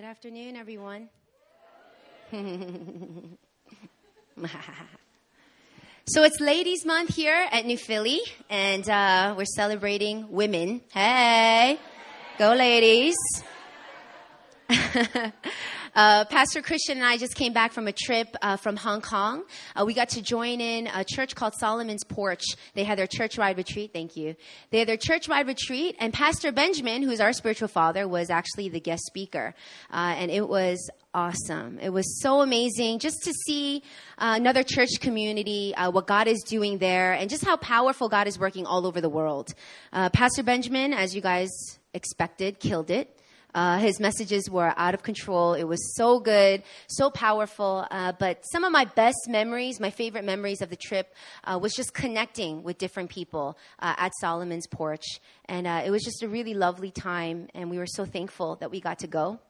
Good afternoon, everyone. So it's Ladies Month here at New Philly, and we're celebrating women. Hey, go ladies. Pastor Christian and I just came back from a trip from Hong Kong. We got to join in a church called Solomon's Porch. They had their churchwide retreat. Thank you. They had their churchwide retreat, and Pastor Benjamin, who's our spiritual father, was actually the guest speaker, and it was awesome. It was so amazing just to see another church community, what God is doing there, and just how powerful God is working all over the world. Pastor Benjamin, as you guys expected, killed it. His messages were out of control. It was so good, so powerful. But some of my best memories, my favorite memories of the trip, was just connecting with different people at Solomon's Porch. And it was just a really lovely time, and we were so thankful that we got to go.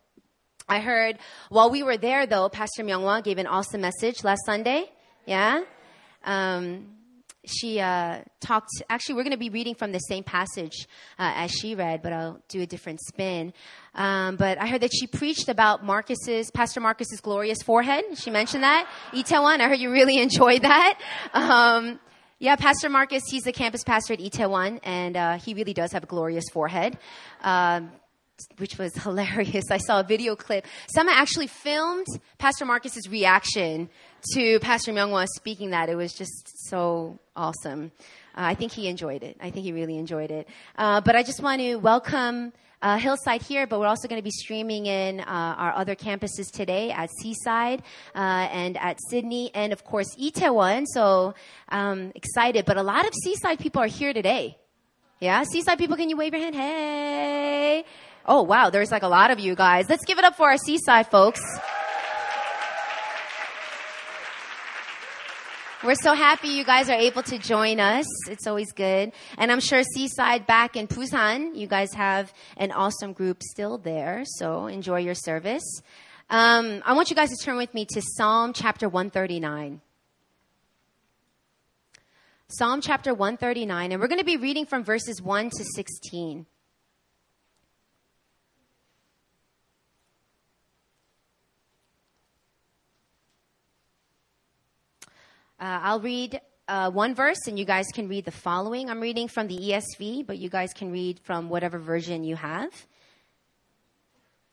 I heard while we were there, though, Pastor Myung-hwa gave an awesome message last Sunday. Yeah? She talked, actually, we're going to be reading from the same passage as she read, but I'll do a different spin. But I heard that she preached about Pastor Marcus's glorious forehead. She mentioned that. Itaewon, I heard you really enjoyed that. Yeah, Pastor Marcus, he's the campus pastor at Itaewon, and he really does have a glorious forehead. Which was hilarious. I saw a video clip. Someone actually filmed Pastor Marcus's reaction to Pastor Myung-hwa speaking that. It was just so awesome. I think he enjoyed it. I think he really enjoyed it. But I just want to welcome Hillside here, but we're also going to be streaming in our other campuses today at Seaside and at Sydney and, of course, Itaewon. So excited. But a lot of Seaside people are here today. Yeah, Seaside people, can you wave your hand? Hey. Oh, wow, there's like a lot of you guys. Let's give it up for our Seaside folks. We're so happy you guys are able to join us. It's always good. And I'm sure Seaside back in Busan, you guys have an awesome group still there. So enjoy your service. I want you guys to turn with me to Psalm chapter 139. Psalm chapter 139, and we're going to be reading from verses 1 to 16. I'll read one verse, and you guys can read the following. I'm reading from the ESV, but you guys can read from whatever version you have.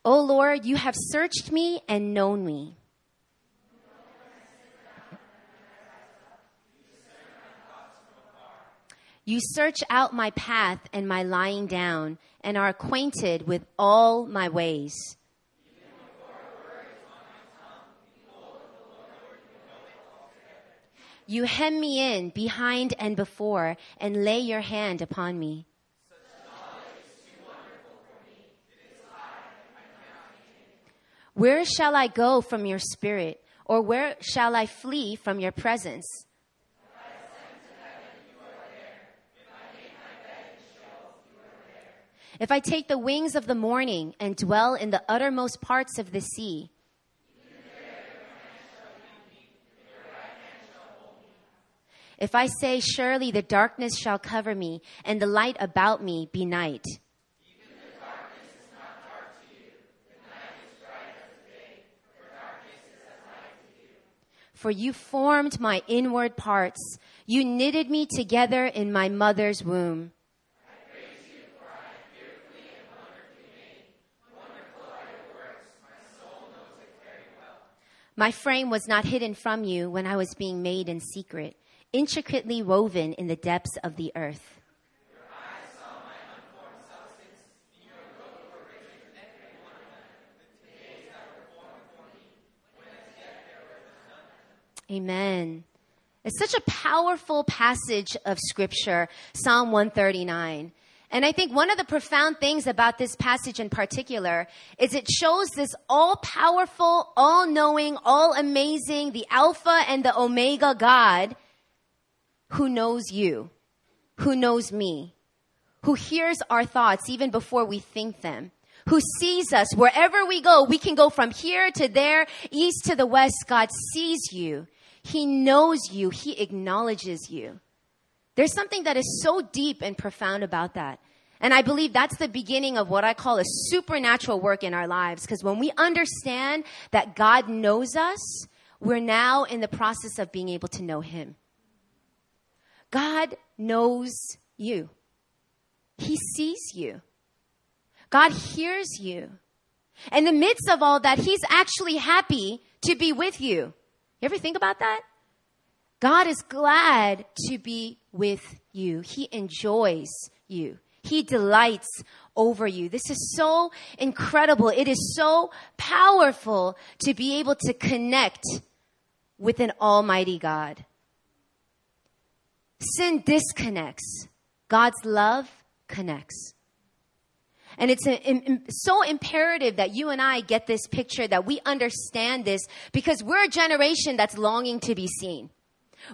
O Lord, you have searched me and known me. You search out my path and my lying down, and are acquainted with all my ways. You hem me in behind and before, and lay your hand upon me. Such knowledge is too wonderful for me. It is high, I cannot attain. Where shall I go from your spirit, or where shall I flee from your presence? If I ascend to heaven, you are there. If I make my bed in Sheol, you are there. If I take the wings of the morning and dwell in the uttermost parts of the sea. If I say, surely the darkness shall cover me, and the light about me be night. Even the darkness is not dark to you. The night is bright as the day, for darkness is as light to you. For you formed my inward parts. You knitted me together in my mother's womb. I praise you, for I am fearfully and wonderfully made. Wonderful are your works. My soul knows it very well. My frame was not hidden from you when I was being made in secret, intricately woven in the depths of the earth. Your eyes saw my unformed substance, and your look were written in every one of them, the days that were born for me, when as yet there was none of them. Amen. It's such a powerful passage of Scripture, Psalm 139. And I think one of the profound things about this passage in particular is it shows this all-powerful, all-knowing, all-amazing, the Alpha and the Omega God, who knows you, who knows me, who hears our thoughts even before we think them, who sees us wherever we go. We can go from here to there, east to the west. God sees you. He knows you. He acknowledges you. There's something that is so deep and profound about that. And I believe that's the beginning of what I call a supernatural work in our lives. Because when we understand that God knows us, we're now in the process of being able to know Him. God knows you. He sees you. God hears you. In the midst of all that, He's actually happy to be with you. You ever think about that? God is glad to be with you. He enjoys you. He delights over you. This is so incredible. It is so powerful to be able to connect with an almighty God. Sin disconnects. God's love connects. And it's so imperative that you and I get this picture, that we understand this, because we're a generation that's longing to be seen.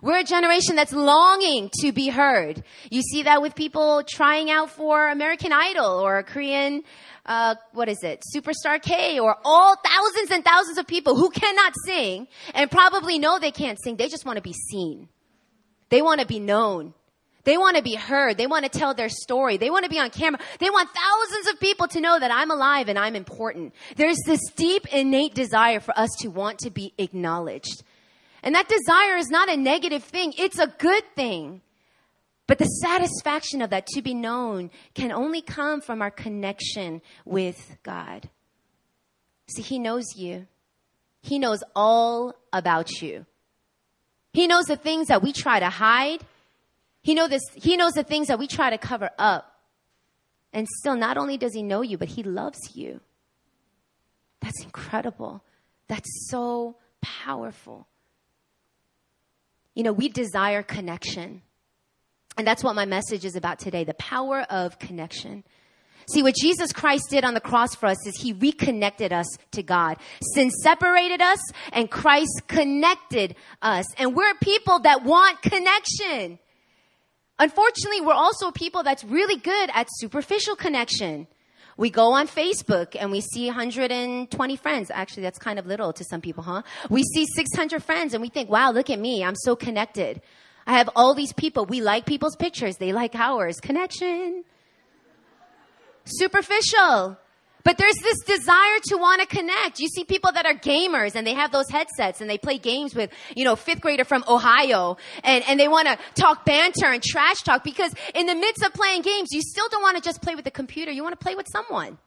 We're a generation that's longing to be heard. You see that with people trying out for American Idol or Korean, Superstar K, or all thousands and thousands of people who cannot sing and probably know they can't sing. They just want to be seen. They want to be known. They want to be heard. They want to tell their story. They want to be on camera. They want thousands of people to know that I'm alive and I'm important. There's this deep, innate desire for us to want to be acknowledged. And that desire is not a negative thing. It's a good thing. But the satisfaction of that to be known can only come from our connection with God. See, He knows you. He knows all about you. He knows the things that we try to hide. He knows the things that we try to cover up. And still, not only does He know you, but He loves you. That's incredible. That's so powerful. You know, we desire connection. And that's what my message is about today, the power of connection. See, what Jesus Christ did on the cross for us is He reconnected us to God. Sin separated us, and Christ connected us. And we're people that want connection. Unfortunately, we're also people that's really good at superficial connection. We go on Facebook and we see 120 friends. Actually, that's kind of little to some people, huh? We see 600 friends and we think, wow, look at me. I'm so connected. I have all these people. We like people's pictures. They like ours. Connection. Superficial. But there's this desire to want to connect. You see people that are gamers and they have those headsets and they play games with, you know, fifth grader from Ohio, and they want to talk banter and trash talk, because in the midst of playing games, you still don't want to just play with the computer. You want to play with someone.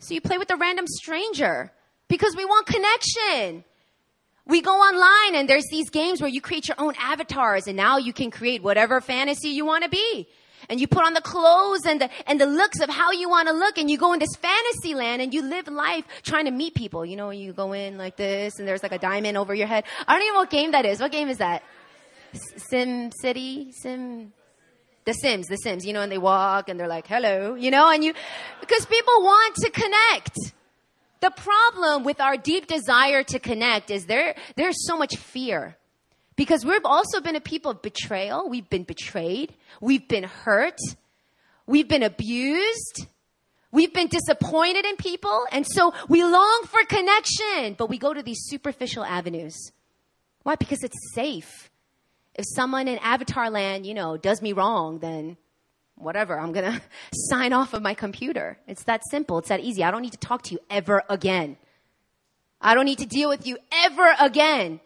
So you play with a random stranger because we want connection. We go online and there's these games where you create your own avatars, and now you can create whatever fantasy you want to be. And you put on the clothes and the looks of how you want to look, and you go in this fantasy land and you live life trying to meet people. You know, you go in like this and there's like a diamond over your head. I don't even know what game that is. What game is that? Sim City? The Sims, you know, and they walk and they're like, hello, you know, because people want to connect. The problem with our deep desire to connect is there's so much fear. Because we've also been a people of betrayal. We've been betrayed. We've been hurt. We've been abused. We've been disappointed in people. And so we long for connection, but we go to these superficial avenues. Why? Because it's safe. If someone in Avatar Land, you know, does me wrong, then whatever, I'm going to sign off of my computer. It's that simple. It's that easy. I don't need to talk to you ever again. I don't need to deal with you ever again.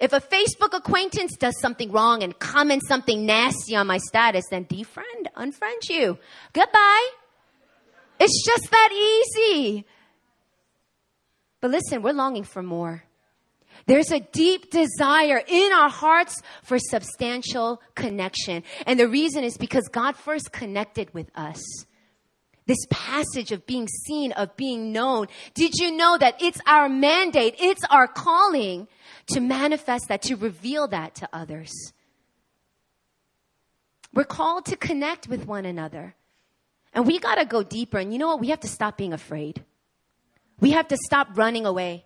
If a Facebook acquaintance does something wrong and comments something nasty on my status, then unfriend you. Goodbye. It's just that easy. But listen, we're longing for more. There's a deep desire in our hearts for substantial connection. And the reason is because God first connected with us. This passage of being seen, of being known. Did you know that it's our mandate, it's our calling to manifest that, to reveal that to others? We're called to connect with one another. And we got to go deeper. And you know what? We have to stop being afraid. We have to stop running away.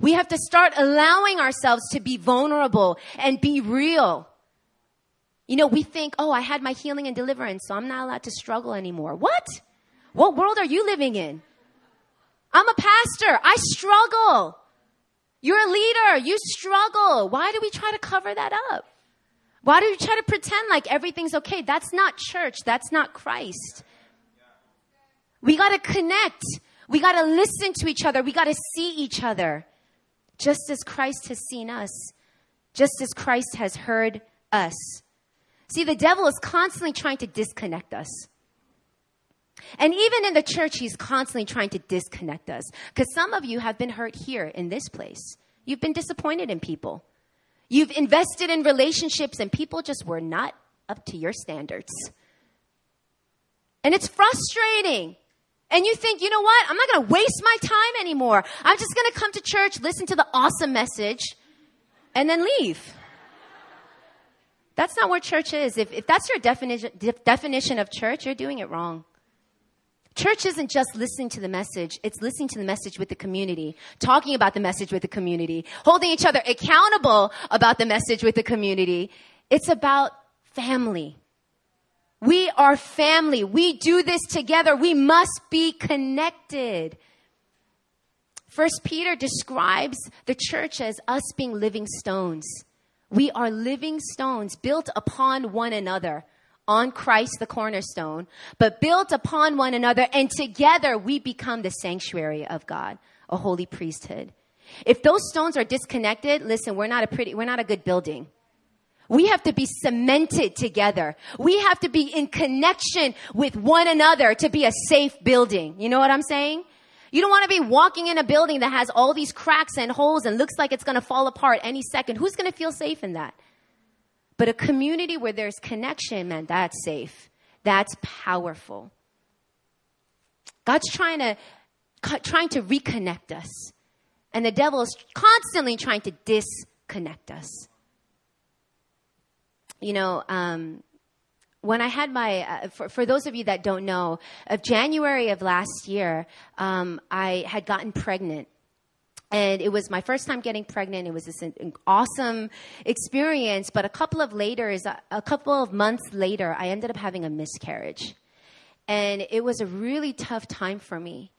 We have to start allowing ourselves to be vulnerable and be real. You know, we think, oh, I had my healing and deliverance, so I'm not allowed to struggle anymore. What? What world are you living in? I'm a pastor. I struggle. You're a leader. You struggle. Why do we try to cover that up? Why do we try to pretend like everything's okay? That's not church. That's not Christ. We got to connect. We got to listen to each other. We got to see each other. Just as Christ has seen us. Just as Christ has heard us. See, the devil is constantly trying to disconnect us. And even in the church, he's constantly trying to disconnect us. Because some of you have been hurt here in this place. You've been disappointed in people. You've invested in relationships and people just were not up to your standards. And it's frustrating. And you think, you know what? I'm not going to waste my time anymore. I'm just going to come to church, listen to the awesome message, and then leave. That's not what church is. If that's your definition of church, you're doing it wrong. Church isn't just listening to the message. It's listening to the message with the community, talking about the message with the community, holding each other accountable about the message with the community. It's about family. We are family. We do this together. We must be connected. 1 Peter describes the church as us being living stones. We are living stones built upon one another. On Christ, the cornerstone, but built upon one another, and together we become the sanctuary of God, a holy priesthood. If those stones are disconnected, listen, we're not a good building. We have to be cemented together. We have to be in connection with one another to be a safe building. You know what I'm saying? You don't want to be walking in a building that has all these cracks and holes and looks like it's going to fall apart any second. Who's going to feel safe in that? But a community where there's connection, man, that's safe. That's powerful. God's trying to reconnect us. And the devil is constantly trying to disconnect us. You know, when I had my, for those of you that don't know, of January of last year, I had gotten pregnant. And it was my first time getting pregnant. It was this awesome experience. But a couple of months later, I ended up having a miscarriage. And it was a really tough time for me.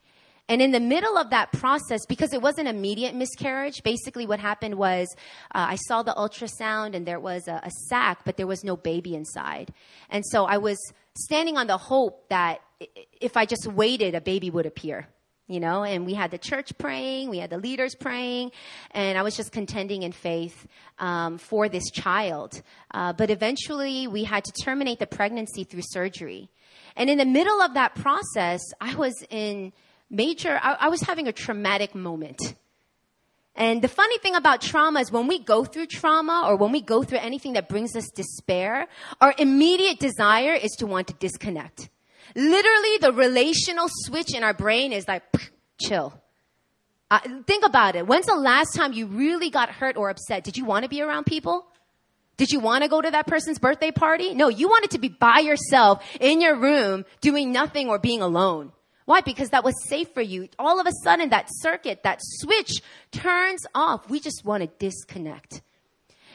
And in the middle of that process, because it was an immediate miscarriage, basically what happened was I saw the ultrasound and there was a sac, but there was no baby inside. And so I was standing on the hope that if I just waited, a baby would appear. You know, and we had the church praying, we had the leaders praying, and I was just contending in faith for this child. But eventually we had to terminate the pregnancy through surgery. And in the middle of that process, I was having a traumatic moment. And the funny thing about trauma is when we go through trauma or when we go through anything that brings us despair, our immediate desire is to want to disconnect. Literally, the relational switch in our brain is like, chill. Think about it. When's the last time you really got hurt or upset? Did you want to be around people? Did you want to go to that person's birthday party? No, you wanted to be by yourself in your room doing nothing or being alone. Why? Because that was safe for you. All of a sudden, that circuit, that switch turns off. We just want to disconnect.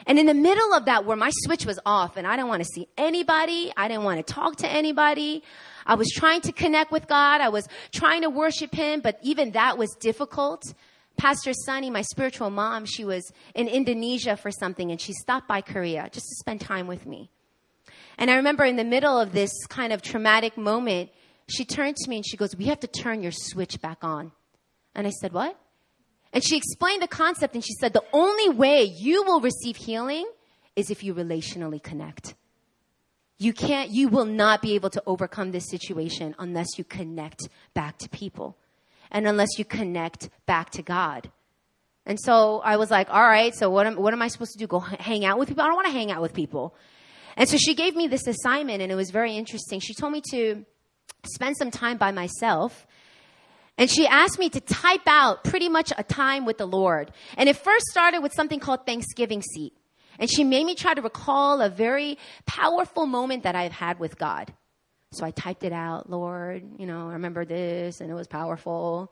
And in the middle of that, where my switch was off and I didn't want to see anybody, I didn't want to talk to anybody, I was trying to connect with God. I was trying to worship him, but even that was difficult. Pastor Sunny, my spiritual mom, she was in Indonesia for something and she stopped by Korea just to spend time with me. And I remember in the middle of this kind of traumatic moment, she turned to me and she goes, "We have to turn your switch back on." And I said, "What?" And she explained the concept and she said, "The only way you will receive healing is if you relationally connect. You will not be able to overcome this situation unless you connect back to people and unless you connect back to God." And so I was like, all right, so what am I supposed to do? Go hang out with people? I don't want to hang out with people. And so she gave me this assignment and it was very interesting. She told me to spend some time by myself. And she asked me to type out pretty much a time with the Lord. And it first started with something called Thanksgiving seat. And she made me try to recall a very powerful moment that I've had with God. So I typed it out, "Lord, you know, I remember this," and it was powerful.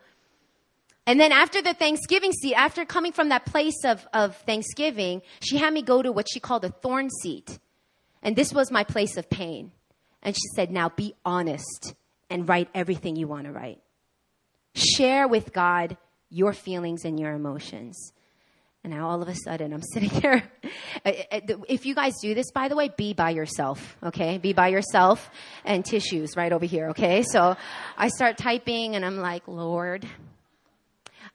And then after the Thanksgiving seat, after coming from that place of Thanksgiving, she had me go to what she called a thorn seat. And this was my place of pain. And she said, "Now be honest and write everything you want to write. Share with God your feelings and your emotions." And now all of a sudden I'm sitting here. If you guys do this, by the way, be by yourself, okay? Be by yourself, and tissues right over here, okay? So I start typing and I'm like, Lord,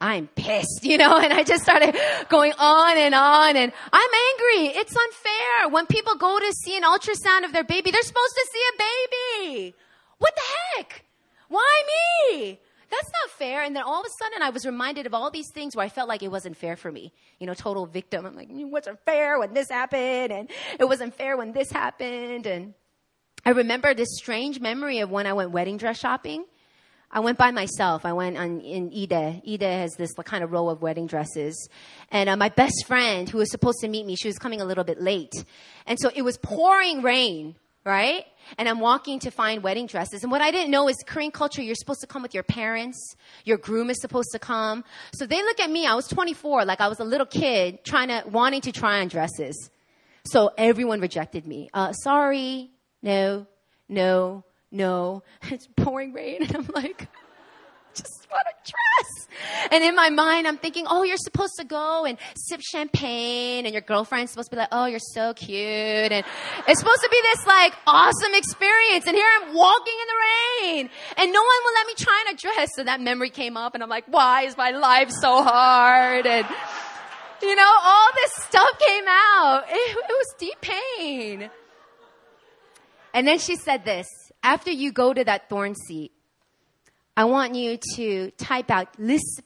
I'm pissed, you know, and I just started going on and I'm angry. It's unfair. When people go to see an ultrasound of their baby, they're supposed to see a baby. What the heck? Why me? That's not fair. And then all of a sudden I was reminded of all these things where I felt like it wasn't fair for me. You know, total victim. I'm like, it wasn't fair when this happened, and it wasn't fair when this happened. And I remember this strange memory of when I went wedding dress shopping. I went by myself. I went on in Ide. Ide has this kind of row of wedding dresses. And my best friend who was supposed to meet me, she was coming a little bit late. And so it was pouring rain, right? And I'm walking to find wedding dresses. And what I didn't know is Korean culture, you're supposed to come with your parents. Your groom is supposed to come. So they look at me. I was 24, like I was a little kid wanting to try on dresses. So everyone rejected me. Sorry. No, it's pouring rain. And I'm like, just want a dress. And in my mind, I'm thinking, oh, you're supposed to go and sip champagne. And your girlfriend's supposed to be like, oh, you're so cute. And it's supposed to be this like awesome experience. And here I'm walking in the rain. And no one will let me try on a dress. So that memory came up. And I'm like, why is my life so hard? And, you know, all this stuff came out. It was deep pain. And then she said this. After you go to that thorn seat, I want you to type out,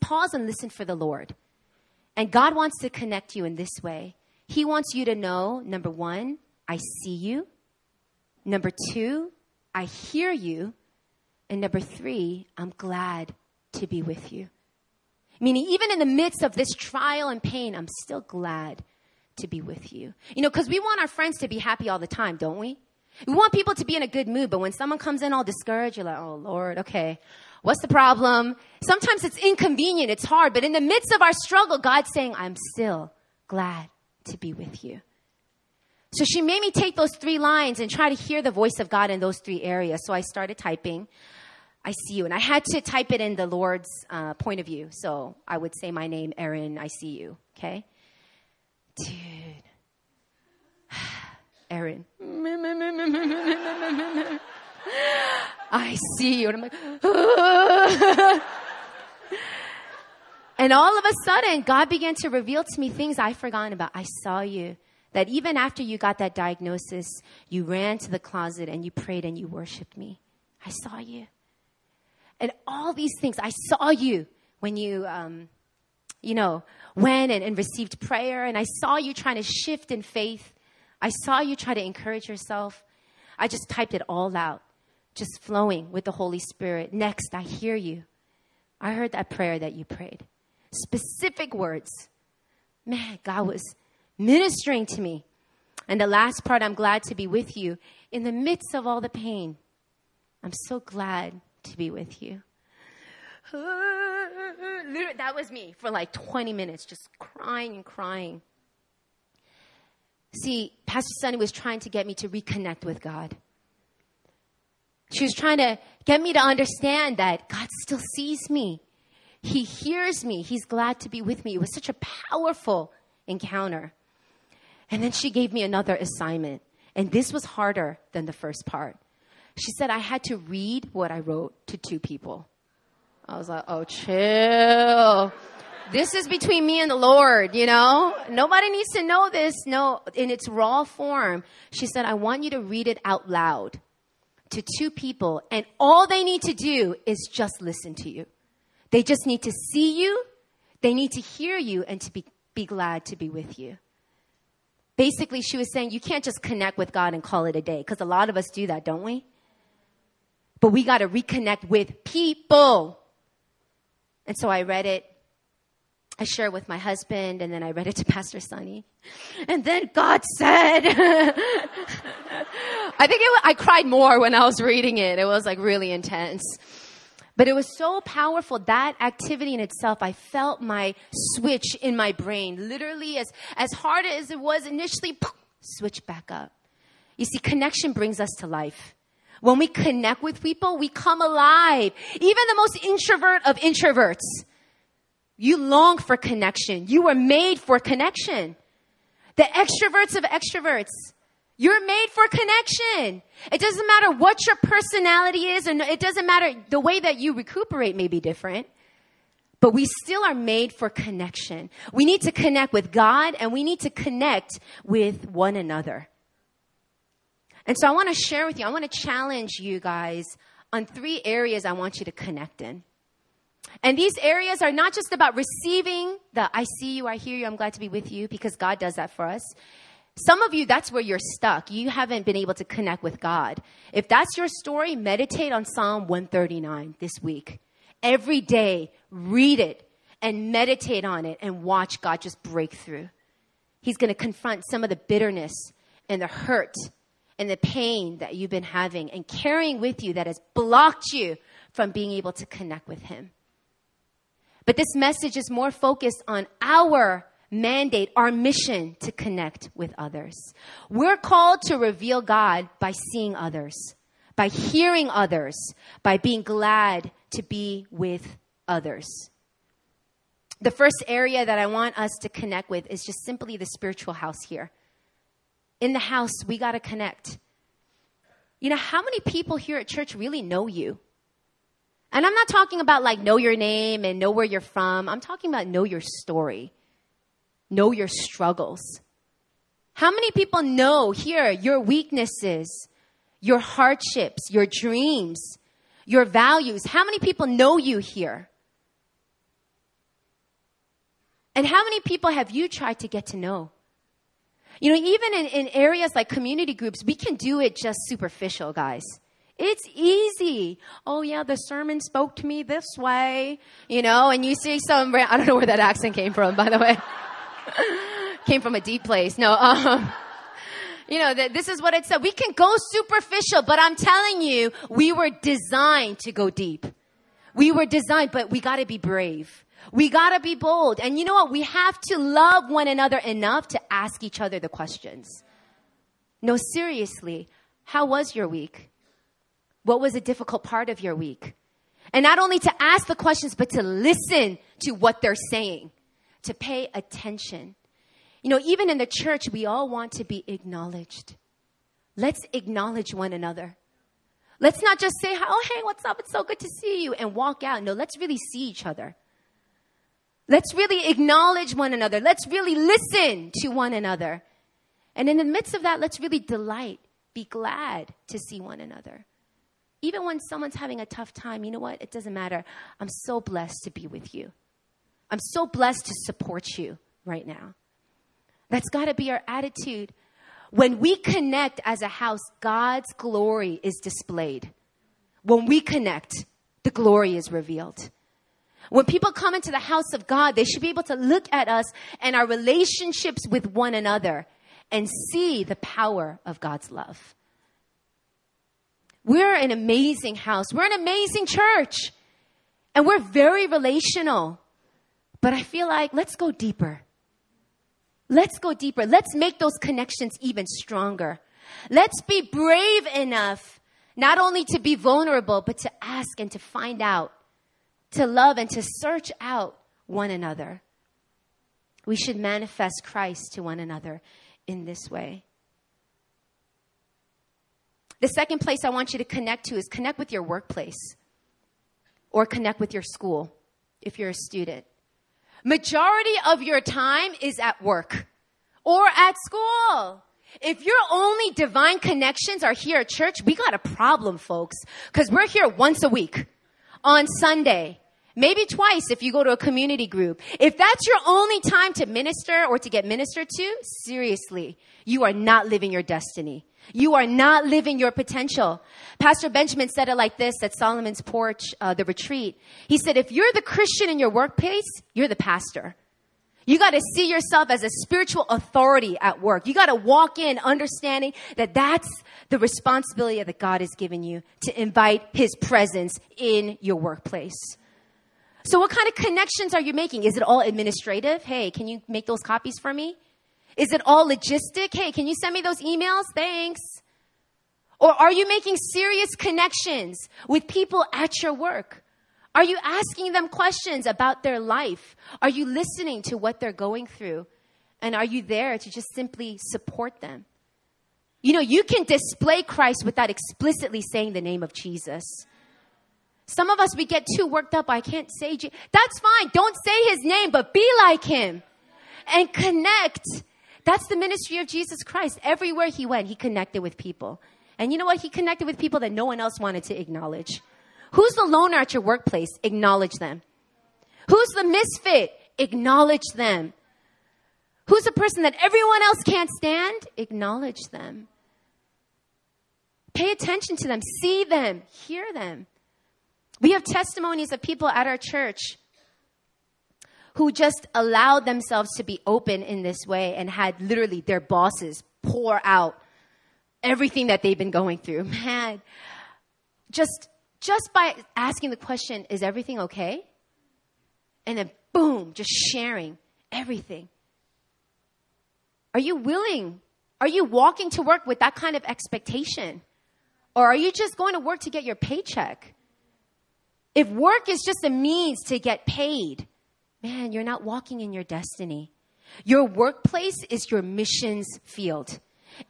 pause and listen for the Lord. And God wants to connect you in this way. He wants you to know, number one, I see you. Number two, I hear you. And number three, I'm glad to be with you. Meaning, even in the midst of this trial and pain, I'm still glad to be with you. You know, because we want our friends to be happy all the time, don't we? We want people to be in a good mood, but when someone comes in all discouraged, you're like, oh, Lord, okay, what's the problem? Sometimes it's inconvenient, it's hard, but in the midst of our struggle, God's saying, I'm still glad to be with you. So she made me take those three lines and try to hear the voice of God in those three areas. So I started typing, I see you, and I had to type it in the Lord's point of view. So I would say my name, Erin, I see you, okay? Dude. Erin, I see you. And I'm like, oh. And all of a sudden, God began to reveal to me things I'd forgotten about. I saw you. That even after you got that diagnosis, you ran to the closet and you prayed and you worshiped me. I saw you. And all these things, I saw you when you, and received prayer. And I saw you trying to shift in faith. I saw you try to encourage yourself. I just typed it all out, just flowing with the Holy Spirit. Next, I hear you. I heard that prayer that you prayed. Specific words. Man, God was ministering to me. And the last part, I'm glad to be with you. In the midst of all the pain, I'm so glad to be with you. That was me for like 20 minutes, just crying and crying. See, Pastor Sunny was trying to get me to reconnect with God. She was trying to get me to understand that God still sees me. He hears me. He's glad to be with me. It was such a powerful encounter. And then she gave me another assignment. And this was harder than the first part. She said I had to read what I wrote to two people. I was like, oh, chill. This is between me and the Lord, you know? Nobody needs to know this. No, in its raw form. She said, I want you to read it out loud to two people. And all they need to do is just listen to you. They just need to see you. They need to hear you and to be glad to be with you. Basically, she was saying, you can't just connect with God and call it a day. Because a lot of us do that, don't we? But we got to reconnect with people. And so I read it. I shared with my husband, and then I read it to Pastor Sunny. And then God said, I cried more when I was reading it. It was like really intense. But it was so powerful, that activity in itself. I felt my switch in my brain. Literally, as hard as it was initially, switch back up. You see, connection brings us to life. When we connect with people, we come alive. Even the most introvert of introverts. You long for connection. You were made for connection. The extroverts of extroverts. You're made for connection. It doesn't matter what your personality is, and it doesn't matter, the way that you recuperate may be different, but we still are made for connection. We need to connect with God, and we need to connect with one another. And so I want to share with you, I want to challenge you guys on three areas I want you to connect in. And these areas are not just about receiving the I see you, I hear you, I'm glad to be with you, because God does that for us. Some of you, that's where you're stuck. You haven't been able to connect with God. If that's your story, meditate on Psalm 139 this week. Every day, read it and meditate on it and watch God just break through. He's going to confront some of the bitterness and the hurt and the pain that you've been having and carrying with you that has blocked you from being able to connect with Him. But this message is more focused on our mandate, our mission to connect with others. We're called to reveal God by seeing others, by hearing others, by being glad to be with others. The first area that I want us to connect with is just simply the spiritual house here. In the house, we got to connect. You know, how many people here at church really know you? And I'm not talking about like know your name and know where you're from. I'm talking about know your story. Know your struggles. How many people know here your weaknesses, your hardships, your dreams, your values? How many people know you here? And how many people have you tried to get to know? You know, even in areas like community groups, we can do it just superficial, guys. It's easy. Oh, yeah, the sermon spoke to me this way, you know, and you see some, I don't know where that accent came from, by the way. Came from a deep place. No, you know, this is what it said. We can go superficial, but I'm telling you, we were designed to go deep. We were designed, but we got to be brave. We got to be bold. And you know what? We have to love one another enough to ask each other the questions. No, seriously, how was your week? What was a difficult part of your week? And not only to ask the questions, but to listen to what they're saying. To pay attention. You know, even in the church, we all want to be acknowledged. Let's acknowledge one another. Let's not just say, oh, hey, what's up? It's so good to see you, and walk out. No, let's really see each other. Let's really acknowledge one another. Let's really listen to one another. And in the midst of that, let's really delight, be glad to see one another. Even when someone's having a tough time, you know what? It doesn't matter. I'm so blessed to be with you. I'm so blessed to support you right now. That's got to be our attitude. When we connect as a house, God's glory is displayed. When we connect, the glory is revealed. When people come into the house of God, they should be able to look at us and our relationships with one another and see the power of God's love. We're an amazing house. We're an amazing church. And we're very relational. But I feel like let's go deeper. Let's go deeper. Let's make those connections even stronger. Let's be brave enough, not only to be vulnerable, but to ask and to find out, to love and to search out one another. We should manifest Christ to one another in this way. The second place I want you to connect to is connect with your workplace or connect with your school if you're a student. Majority of your time is at work or at school. If your only divine connections are here at church, we got a problem, folks, because we're here once a week on Sunday, maybe twice if you go to a community group. If that's your only time to minister or to get ministered to, seriously, you are not living your destiny. You are not living your potential. Pastor Benjamin said it like this at Solomon's Porch, the retreat. He said, if you're the Christian in your workplace, you're the pastor. You got to see yourself as a spiritual authority at work. You got to walk in understanding that that's the responsibility that God has given you to invite His presence in your workplace. So what kind of connections are you making? Is it all administrative? Hey, can you make those copies for me? Is it all logistic? Hey, can you send me those emails? Thanks. Or are you making serious connections with people at your work? Are you asking them questions about their life? Are you listening to what they're going through? And are you there to just simply support them? You know, you can display Christ without explicitly saying the name of Jesus. Some of us, we get too worked up. I can't say Jesus. That's fine. Don't say his name, but be like him and connect. That's the ministry of Jesus Christ. Everywhere he went, he connected with people. And you know what? He connected with people that no one else wanted to acknowledge. Who's the loner at your workplace? Acknowledge them. Who's the misfit? Acknowledge them. Who's the person that everyone else can't stand? Acknowledge them. Pay attention to them. See them. Hear them. We have testimonies of people at our church who just allowed themselves to be open in this way and had literally their bosses pour out everything that they've been going through. Man, just by asking the question, is everything okay? And then boom, just sharing everything. Are you willing? Are you walking to work with that kind of expectation? Or are you just going to work to get your paycheck? If work is just a means to get paid, man, you're not walking in your destiny. Your workplace is your missions field.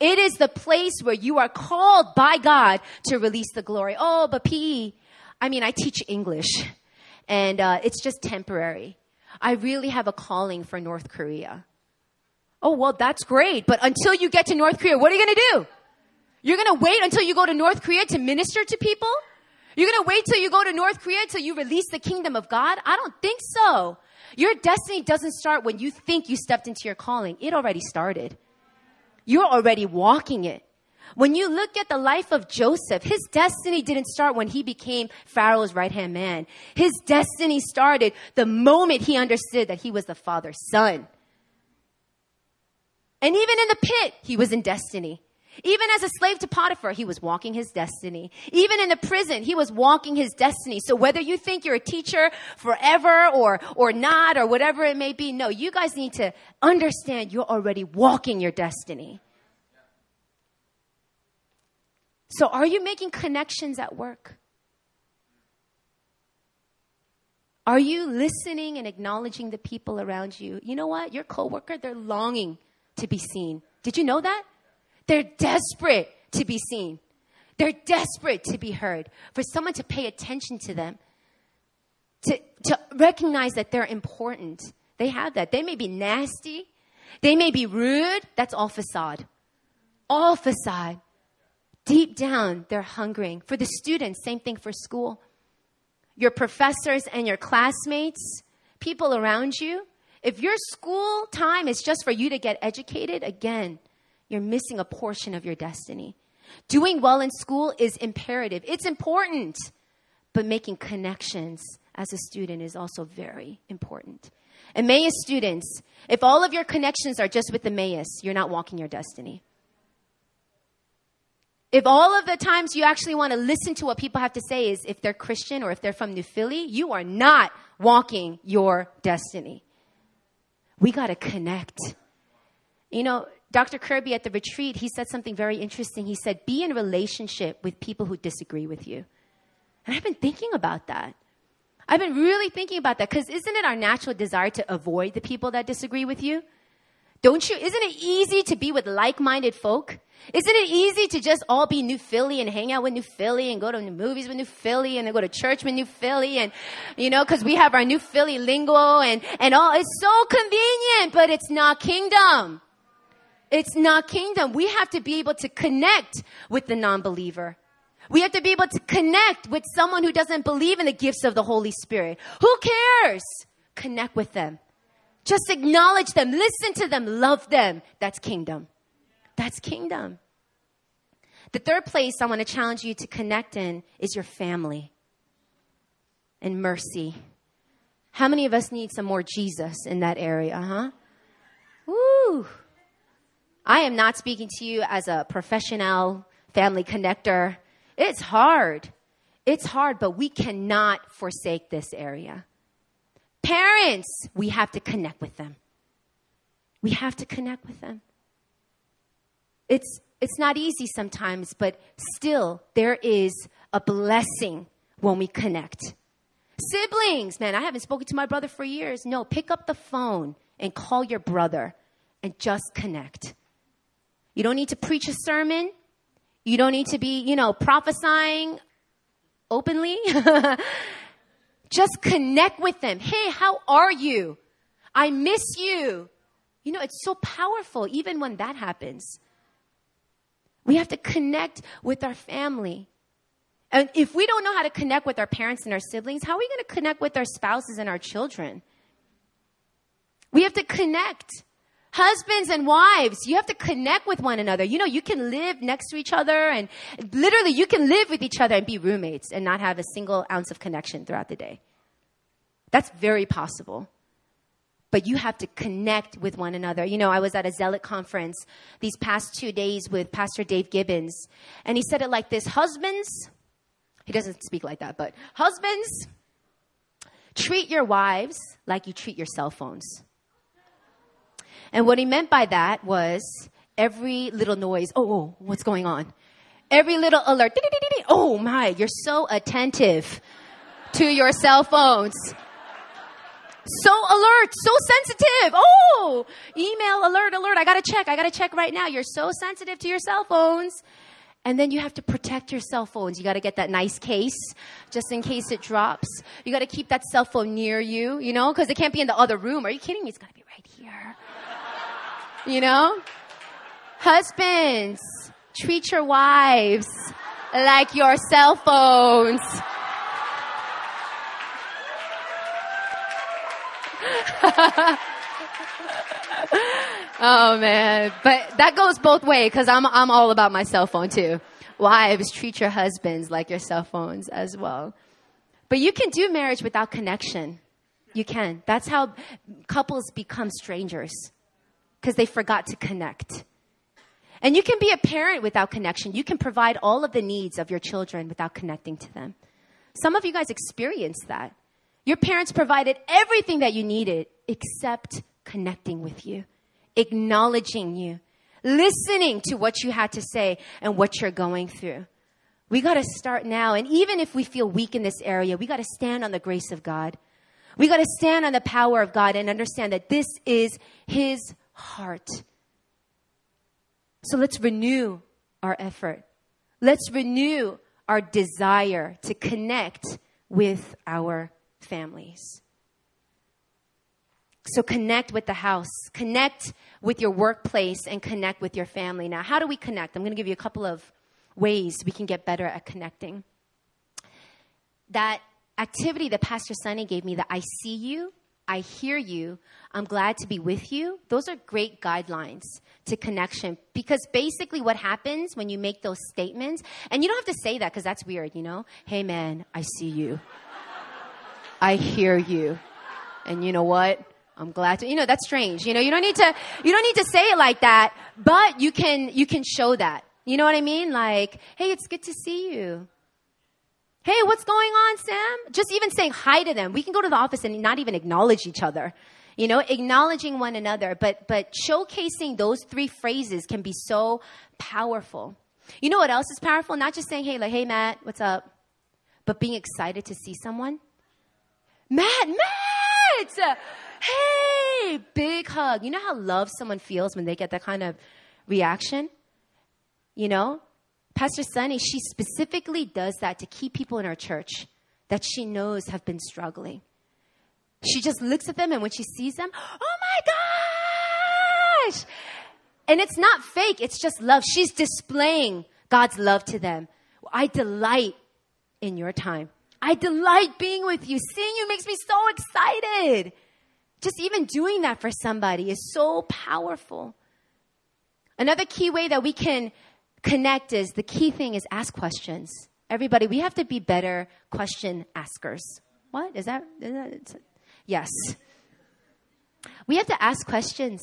It is the place where you are called by God to release the glory. Oh, but PE, I teach English, and it's just temporary. I really have a calling for North Korea. Oh, well, that's great. But until you get to North Korea, what are you going to do? You're going to wait until you go to North Korea to minister to people? You're going to wait till you go to North Korea till you release the kingdom of God? I don't think so. Your destiny doesn't start when you think you stepped into your calling. It already started. You're already walking it. When you look at the life of Joseph, his destiny didn't start when he became Pharaoh's right-hand man. His destiny started the moment he understood that he was the father's son. And even in the pit, he was in destiny. Even as a slave to Potiphar, he was walking his destiny. Even in the prison, he was walking his destiny. So whether you think you're a teacher forever or not, or whatever it may be, no, you guys need to understand you're already walking your destiny. So are you making connections at work? Are you listening and acknowledging the people around you? You know what? Your coworker, they're longing to be seen. Did you know that? They're desperate to be seen. They're desperate to be heard. For someone to pay attention to them, to recognize that they're important. They have that. They may be nasty. They may be rude. That's all facade. All facade. Deep down, they're hungering. For the students, same thing for school. Your professors and your classmates, people around you. If your school time is just for you to get educated, again, you're missing a portion of your destiny. Doing well in school is imperative. It's important. But making connections as a student is also very important. Emmaus students, if all of your connections are just with Emmaus, you're not walking your destiny. If all of the times you actually want to listen to what people have to say is if they're Christian or if they're from New Philly, you are not walking your destiny. We got to connect. You know, Dr. Kirby at the retreat, he said something very interesting. He said, be in relationship with people who disagree with you. And I've been thinking about that. I've been really thinking about that because isn't it our natural desire to avoid the people that disagree with you? Don't you? Isn't it easy to be with like-minded folk? Isn't it easy to just all be New Philly and hang out with New Philly and go to the movies with New Philly and then go to church with New Philly and, you know, because we have our New Philly lingo and all. It's so convenient, but it's not kingdom. It's not kingdom. We have to be able to connect with the non-believer. We have to be able to connect with someone who doesn't believe in the gifts of the Holy Spirit. Who cares? Connect with them. Just acknowledge them. Listen to them. Love them. That's kingdom. That's kingdom. The third place I want to challenge you to connect in is your family and mercy. How many of us need some more Jesus in that area, huh? Woo! I am not speaking to you as a professional family connector. It's hard. It's hard, but we cannot forsake this area. Parents, we have to connect with them. We have to connect with them. It's not easy sometimes, but still there is a blessing when we connect. Siblings, man, I haven't spoken to my brother for years. No, pick up the phone and call your brother and just connect. You don't need to preach a sermon. You don't need to be, prophesying openly. Just connect with them. Hey, how are you? I miss you. It's so powerful even when that happens. We have to connect with our family. And if we don't know how to connect with our parents and our siblings, how are we going to connect with our spouses and our children? We have to connect. Husbands and wives, you have to connect with one another. You can live next to each other, and literally you can live with each other and be roommates and not have a single ounce of connection throughout the day. That's very possible. But you have to connect with one another. I was at a Zealot conference these past 2 days with Pastor Dave Gibbons, and he said it like this. Husbands, he doesn't speak like that, but husbands, treat your wives like you treat your cell phones. And what he meant by that was every little noise. Oh, what's going on? Every little alert. Oh my, you're so attentive to your cell phones. So alert, so sensitive. Oh, email alert. I got to check right now. You're so sensitive to your cell phones. And then you have to protect your cell phones. You got to get that nice case just in case it drops. You got to keep that cell phone near you, because it can't be in the other room. Are you kidding me? It's got to be right here. Husbands, treat your wives like your cell phones. Oh man, but that goes both ways, because I'm all about my cell phone too. Wives, treat your husbands like your cell phones as well. But you can do marriage without connection. You can. That's how couples become strangers, because they forgot to connect. And you can be a parent without connection. You can provide all of the needs of your children without connecting to them. Some of you guys experienced that. Your parents provided everything that you needed except connecting with you, acknowledging you, listening to what you had to say and what you're going through. We got to start now. And even if we feel weak in this area, we got to stand on the grace of God. We got to stand on the power of God and understand that this is His heart. So let's renew our effort. Let's renew our desire to connect with our families. So connect with the house, connect with your workplace, and connect with your family. Now, how do we connect? I'm going to give you a couple of ways we can get better at connecting. That activity that Pastor Sunny gave me, that I see you, I hear you, I'm glad to be with you. Those are great guidelines to connection, because basically what happens when you make those statements, and you don't have to say that because that's weird, Hey man, I see you. I hear you. And you know what? I'm glad to, that's strange. You don't need to say it like that, but you can show that. You know what I mean? Like, hey, it's good to see you. Hey, what's going on, Sam? Just even saying hi to them. We can go to the office and not even acknowledge each other, acknowledging one another. But showcasing those three phrases can be so powerful. You know what else is powerful? Not just saying, hey, Matt, what's up? But being excited to see someone. Matt! Hey, big hug. You know how loved someone feels when they get that kind of reaction? Pastor Sunny, she specifically does that to keep people in her church that she knows have been struggling. She just looks at them, and when she sees them, oh my gosh! And it's not fake, it's just love. She's displaying God's love to them. I delight in your time. I delight being with you. Seeing you makes me so excited. Just even doing that for somebody is so powerful. Another key way that we can connect is, the key thing is, ask questions. Everybody, we have to be better question askers. What? Is that yes. We have to ask questions.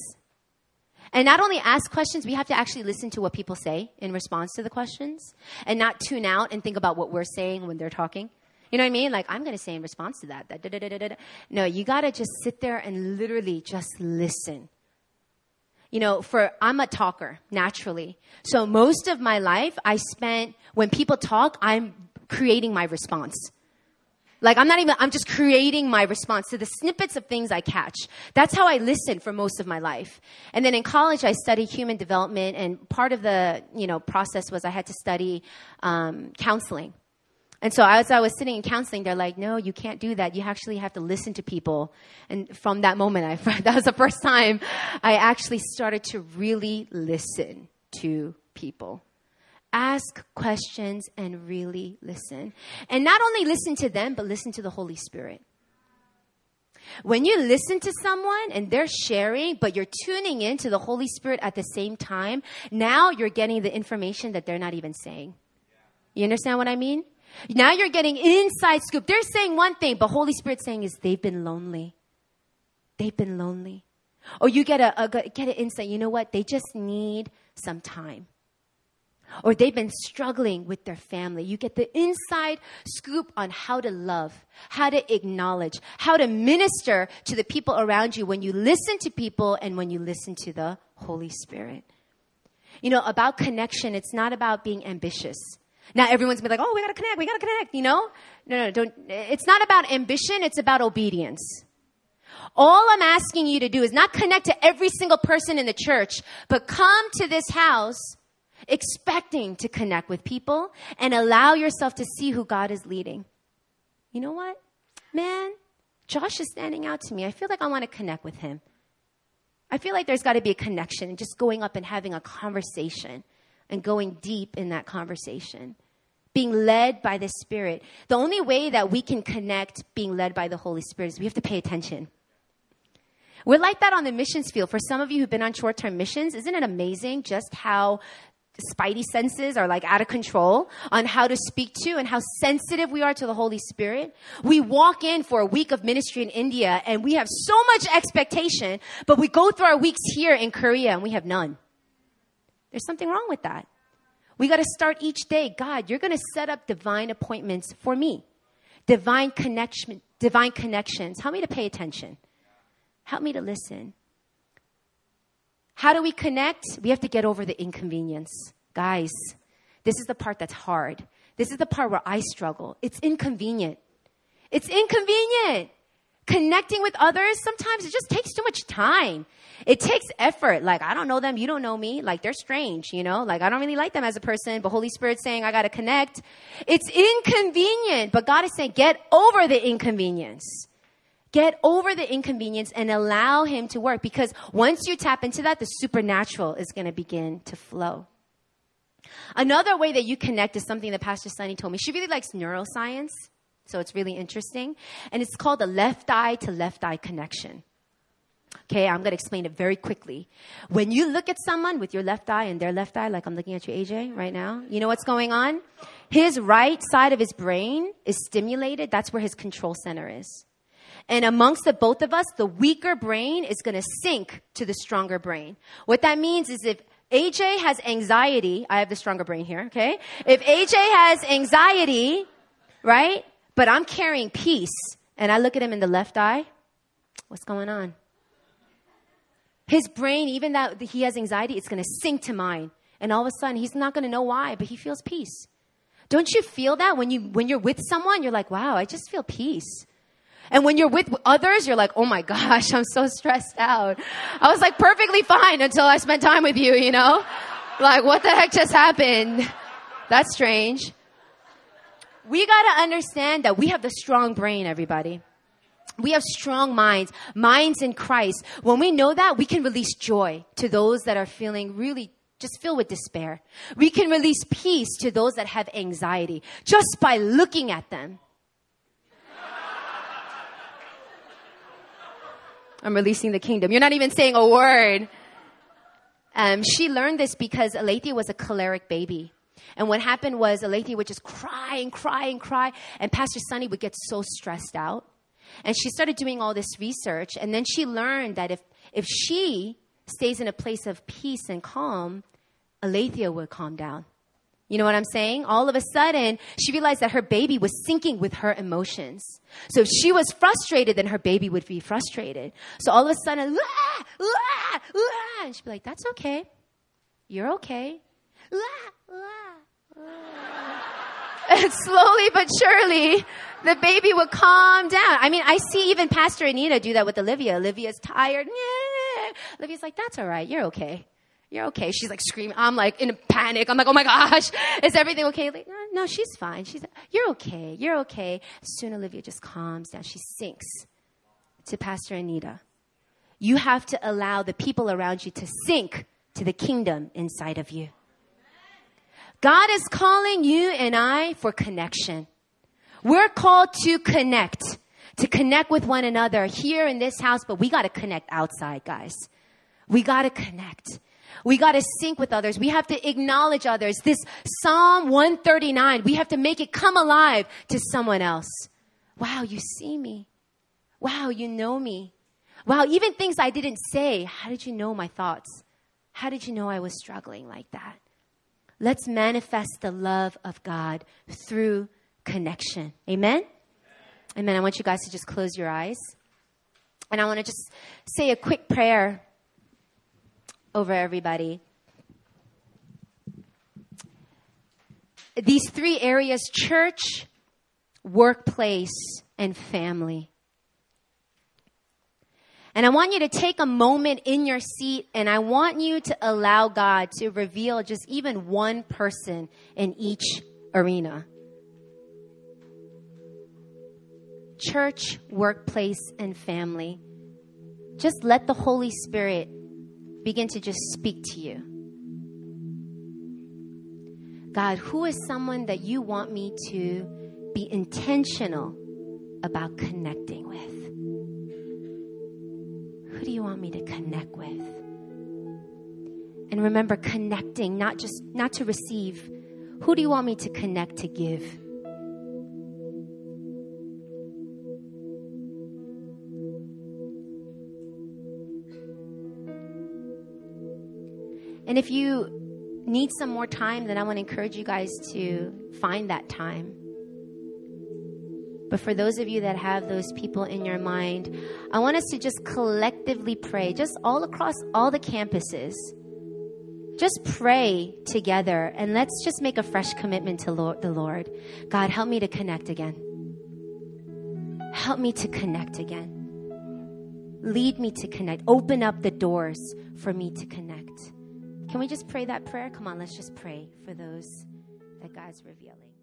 And not only ask questions, we have to actually listen to what people say in response to the questions, and not tune out and think about what we're saying when they're talking. You know what I mean? Like, I'm going to say in response to that. No, you got to just sit there and literally just listen. I'm a talker naturally. So most of my life I spent, when people talk, I'm creating my response. Like I'm just creating my response to the snippets of things I catch. That's how I listen for most of my life. And then in college, I studied human development, and part of the, process was I had to study counseling. And so as I was sitting in counseling, they're like, no, you can't do that. You actually have to listen to people. And from that moment, that was the first time I actually started to really listen to people. Ask questions and really listen. And not only listen to them, but listen to the Holy Spirit. When you listen to someone and they're sharing, but you're tuning in to the Holy Spirit at the same time, now you're getting the information that they're not even saying. You understand what I mean? Now you're getting inside scoop. They're saying one thing, but Holy Spirit saying is they've been lonely. They've been lonely. Or you get an insight. You know what? They just need some time. Or they've been struggling with their family. You get the inside scoop on how to love, how to acknowledge, how to minister to the people around you when you listen to people and when you listen to the Holy Spirit. About connection, it's not about being ambitious. Now everyone's been like, oh, we got to connect, No, don't. It's not about ambition. It's about obedience. All I'm asking you to do is not connect to every single person in the church, but come to this house expecting to connect with people and allow yourself to see who God is leading. You know what? Man, Josh is standing out to me. I feel like I want to connect with him. I feel like there's got to be a connection and just going up and having a conversation. And going deep in that conversation. Being led by the Spirit. The only way that we can connect being led by the Holy Spirit is we have to pay attention. We're like that on the missions field. For some of you who've been on short-term missions, isn't it amazing just how spidey senses are like out of control on how to speak to and how sensitive we are to the Holy Spirit? We walk in for a week of ministry in India and we have so much expectation, but we go through our weeks here in Korea and we have none. There's something wrong with that. We got to start each day. God, you're going to set up divine appointments for me. Divine connections. Help me to pay attention. Help me to listen. How do we connect? We have to get over the inconvenience. Guys, this is the part that's hard. This is the part where I struggle. It's inconvenient. It's inconvenient. Connecting with others, sometimes it just takes too much time. It takes effort. Like, I don't know them. You don't know me. Like, they're strange, Like, I don't really like them as a person, but Holy Spirit's saying I got to connect. It's inconvenient, but God is saying get over the inconvenience. Get over the inconvenience and allow Him to work, because once you tap into that, the supernatural is going to begin to flow. Another way that you connect is something that Pastor Sunny told me. She really likes neuroscience. So it's really interesting. And it's called the left eye to left eye connection. Okay, I'm going to explain it very quickly. When you look at someone with your left eye and their left eye, like I'm looking at you, AJ, right now, you know what's going on? His right side of his brain is stimulated. That's where his control center is. And amongst the both of us, the weaker brain is going to sink to the stronger brain. What that means is if AJ has anxiety, I have the stronger brain here, okay? If AJ has anxiety, right? But I'm carrying peace, and I look at him in the left eye. What's going on? His brain, even though he has anxiety, it's going to sink to mine. And all of a sudden, he's not going to know why, but he feels peace. Don't you feel that when you're with someone? You're like, wow, I just feel peace. And when you're with others, you're like, oh my gosh, I'm so stressed out. I was like perfectly fine until I spent time with you, Like, what the heck just happened? That's strange. We got to understand that we have the strong brain, everybody. We have strong minds in Christ. When we know that, we can release joy to those that are feeling really just filled with despair. We can release peace to those that have anxiety just by looking at them. I'm releasing the kingdom. You're not even saying a word. She learned this because Aletheia was a choleric baby. And what happened was Aletheia would just cry. And Pastor Sunny would get so stressed out. And she started doing all this research. And then she learned that if she stays in a place of peace and calm, Aletheia would calm down. You know what I'm saying? All of a sudden, she realized that her baby was sinking with her emotions. So if she was frustrated, then her baby would be frustrated. So all of a sudden, and she'd be like, that's okay. You're okay. And slowly but surely, the baby will calm down. I mean, I see even Pastor Anita do that with Olivia. Olivia's tired. Olivia's like, that's all right. You're okay. You're okay. She's like screaming. I'm like in a panic. I'm like, oh my gosh, is everything okay? Like, no, she's fine. You're okay. You're okay. Soon Olivia just calms down. She sinks to Pastor Anita. You have to allow the people around you to sink to the kingdom inside of you. God is calling you and I for connection. We're called to connect with one another here in this house, but we got to connect outside, guys. We got to connect. We got to sync with others. We have to acknowledge others. This Psalm 139, we have to make it come alive to someone else. Wow, you see me. Wow, you know me. Wow, even things I didn't say. How did you know my thoughts? How did you know I was struggling like that? Let's manifest the love of God through connection. Amen? Amen. I want you guys to just close your eyes. And I want to just say a quick prayer over everybody. These three areas: church, workplace, and family. And I want you to take a moment in your seat, and I want you to allow God to reveal just even one person in each arena. Church, workplace, and family. Just let the Holy Spirit begin to just speak to you. God, who is someone that you want me to be intentional about connecting with? Who do you want me to connect with? And remember, connecting, not to receive. Who do you want me to connect to give? And if you need some more time, then I want to encourage you guys to find that time. But for those of you that have those people in your mind, I want us to just collectively pray, just all across all the campuses. Just pray together, and let's just make a fresh commitment to the Lord. God, help me to connect again. Help me to connect again. Lead me to connect. Open up the doors for me to connect. Can we just pray that prayer? Come on, let's just pray for those that God's revealing.